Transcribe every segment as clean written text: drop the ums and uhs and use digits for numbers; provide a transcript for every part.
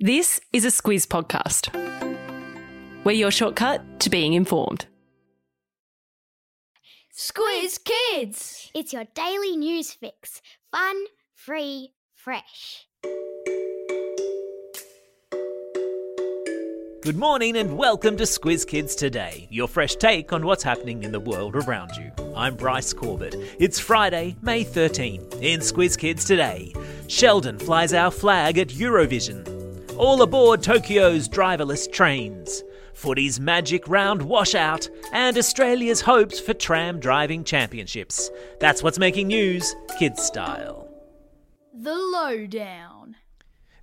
This is a Squiz podcast. We're your shortcut to being informed. Squiz Kids! It's your daily news fix. Fun, free, fresh. Good morning and welcome to Squiz Kids Today, your fresh take on what's happening in the world around you. I'm Bryce Corbett. It's Friday, May 13. In Squiz Kids Today, Sheldon flies our flag at Eurovision. All aboard Tokyo's driverless trains, footy's magic round washout, and Australia's hopes for tram driving championships. That's what's making news, kids style. The Lowdown.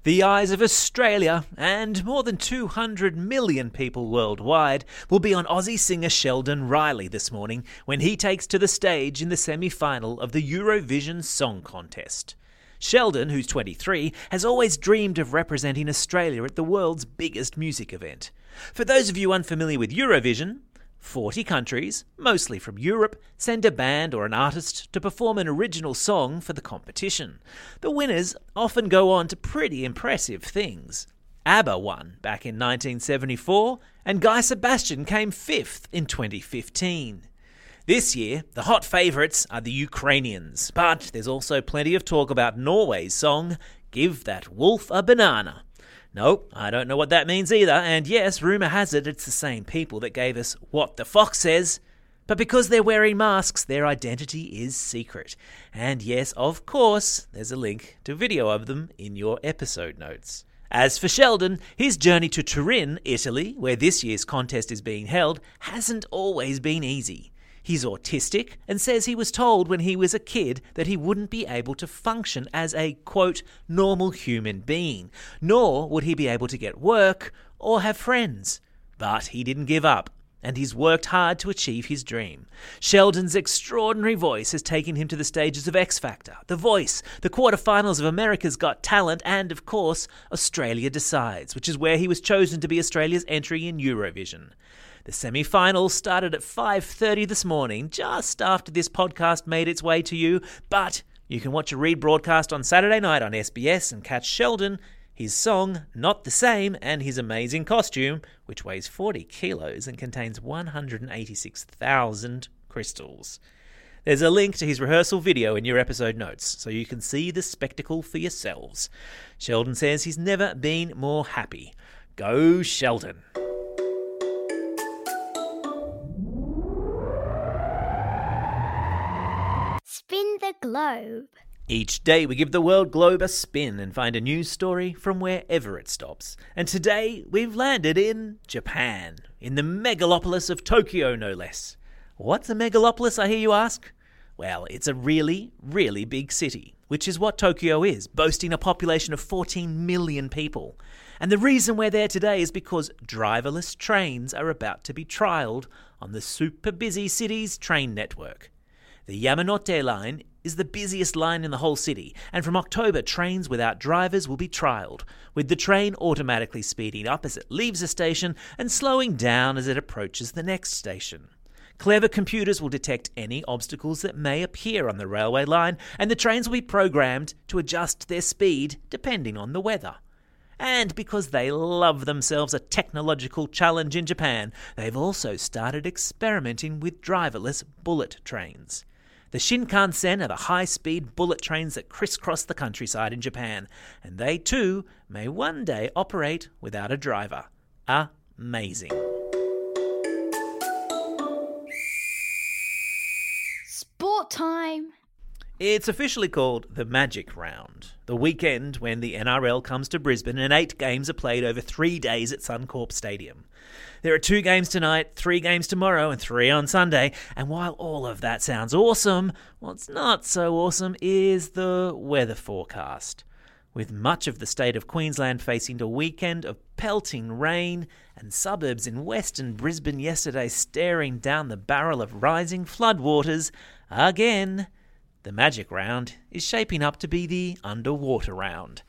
The eyes of Australia and more than 200 million people worldwide will be on Aussie singer Sheldon Riley this morning when he takes to the stage in the semi-final of the Eurovision Song Contest. Sheldon, who's 23, has always dreamed of representing Australia at the world's biggest music event. For those of you unfamiliar with Eurovision, 40 countries, mostly from Europe, send a band or an artist to perform an original song for the competition. The winners often go on to pretty impressive things. ABBA won back in 1974, and Guy Sebastian came fifth in 2015. This year, the hot favourites are the Ukrainians, but there's also plenty of talk about Norway's song, Give That Wolf a Banana. Nope, I don't know what that means either, and yes, rumour has it it's the same people that gave us What the Fox Says, but because they're wearing masks, their identity is secret. And yes, of course, there's a link to video of them in your episode notes. As for Sheldon, his journey to Turin, Italy, where this year's contest is being held, hasn't always been easy. He's autistic and says he was told when he was a kid that he wouldn't be able to function as a, quote, normal human being, nor would he be able to get work or have friends. But he didn't give up, and he's worked hard to achieve his dream. Sheldon's extraordinary voice has taken him to the stages of X Factor, The Voice, the quarterfinals of America's Got Talent, and, of course, Australia Decides, which is where he was chosen to be Australia's entry in Eurovision. The semi-final started at 5:30 this morning, just after this podcast made its way to you, but you can watch a rebroadcast on Saturday night on SBS and catch Sheldon, his song Not the Same, and his amazing costume, which weighs 40 kilos and contains 186,000 crystals. There's a link to his rehearsal video in your episode notes, so you can see the spectacle for yourselves. Sheldon says he's never been more happy. Go Sheldon! Spin the globe. Each day we give the world globe a spin and find a news story from wherever it stops. And today we've landed in Japan, in the megalopolis of Tokyo, no less. What's a megalopolis, I hear you ask? Well, it's a really, really big city, which is what Tokyo is, boasting a population of 14 million people. And the reason we're there today is because driverless trains are about to be trialled on the super busy city's train network. The Yamanote line is the busiest line in the whole city, and from October, trains without drivers will be trialled, with the train automatically speeding up as it leaves a station and slowing down as it approaches the next station. Clever computers will detect any obstacles that may appear on the railway line, and the trains will be programmed to adjust their speed depending on the weather. And because they love themselves a technological challenge in Japan, they've also started experimenting with driverless bullet trains. The Shinkansen are the high-speed bullet trains that crisscross the countryside in Japan, and they too may one day operate without a driver. Amazing. Sport time! It's officially called the Magic Round, the weekend when the NRL comes to Brisbane and 8 games are played over 3 days at Suncorp Stadium. There are 2 games tonight, 3 games tomorrow and 3 on Sunday, and while all of that sounds awesome, what's not so awesome is the weather forecast. With much of the state of Queensland facing a weekend of pelting rain and suburbs in western Brisbane yesterday staring down the barrel of rising floodwaters, again, the Magic Round is shaping up to be the underwater round.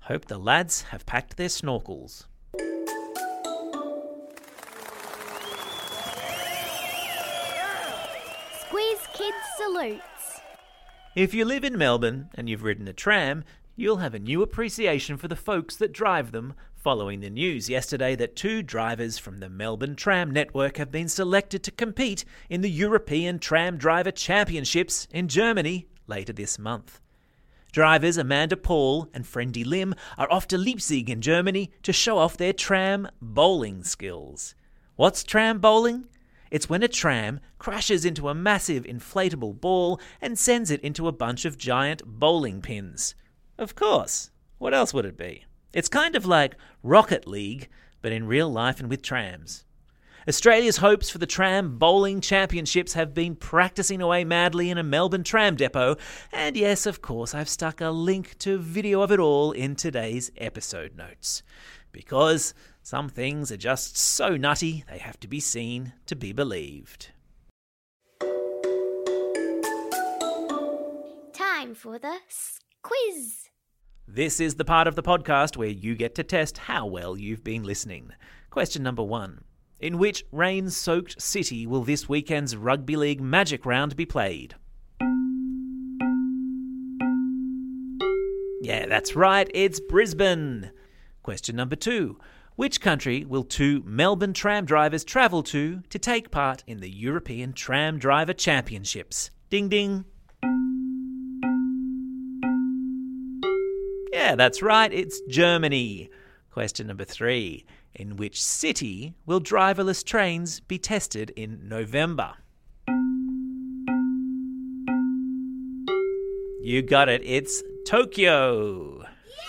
Hope the lads have packed their snorkels. Squiz Kids salutes. If you live in Melbourne and you've ridden a tram, you'll have a new appreciation for the folks that drive them following the news yesterday that two drivers from the Melbourne Tram Network have been selected to compete in the European Tram Driver Championships in Germany later this month. Drivers Amanda Paul and Friendy Lim are off to Leipzig in Germany to show off their tram bowling skills. What's tram bowling? It's when a tram crashes into a massive inflatable ball and sends it into a bunch of giant bowling pins. Of course. What else would it be? It's kind of like Rocket League, but in real life and with trams. Australia's hopes for the Tram Bowling Championships have been practising away madly in a Melbourne tram depot, and yes, of course, I've stuck a link to video of it all in today's episode notes. Because some things are just so nutty, they have to be seen to be believed. Time for the quiz. This is the part of the podcast where you get to test how well you've been listening. Question number 1. In which rain-soaked city will this weekend's Rugby League Magic Round be played? Yeah, that's right, it's Brisbane. Question number 2. Which country will two Melbourne tram drivers travel to take part in the European Tram Driver Championships? Ding ding. Yeah, that's right, it's Germany. Question number 3. In which city will driverless trains be tested in November? You got it, it's Tokyo. Yeah!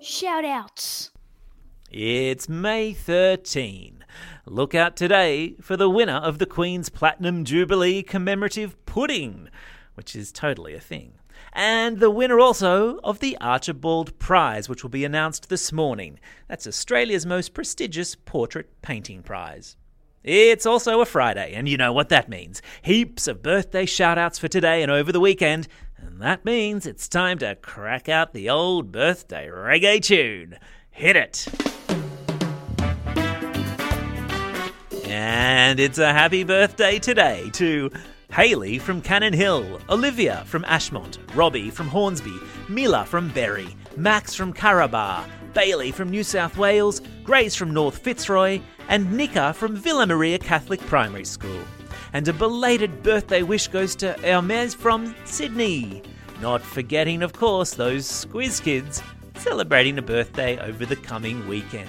Shout outs. It's May 13. Look out today for the winner of the Queen's Platinum Jubilee Commemorative Pudding, which is totally a thing. And the winner also of the Archibald Prize, which will be announced this morning. That's Australia's most prestigious portrait painting prize. It's also a Friday, and you know what that means. Heaps of birthday shout-outs for today and over the weekend, and that means it's time to crack out the old birthday reggae tune. Hit it! And it's a happy birthday today to Hayley from Cannon Hill, Olivia from Ashmont, Robbie from Hornsby, Mila from Berry, Max from Carabar, Bailey from New South Wales, Grace from North Fitzroy, and Nika from Villa Maria Catholic Primary School. And a belated birthday wish goes to Hermes from Sydney. Not forgetting, of course, those Squiz kids celebrating a birthday over the coming weekend.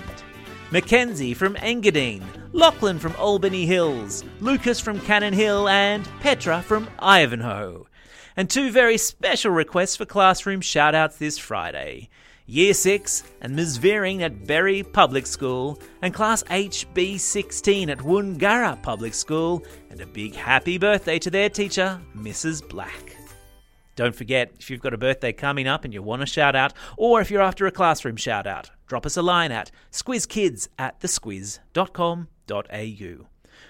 Mackenzie from Engadine, Lachlan from Albany Hills, Lucas from Cannon Hill, and Petra from Ivanhoe. And two very special requests for classroom shout-outs this Friday. Year 6 and Ms Veering at Berry Public School, and Class HB16 at Woongarra Public School, and a big happy birthday to their teacher, Mrs Black. Don't forget, if you've got a birthday coming up and you want a shout-out, or if you're after a classroom shout-out, drop us a line at squizkids@thesquiz.com.au.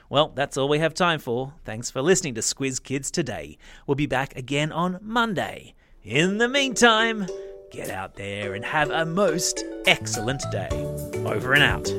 Well, that's all we have time for. Thanks for listening to Squiz Kids today. We'll be back again on Monday. In the meantime, get out there and have a most excellent day. Over and out.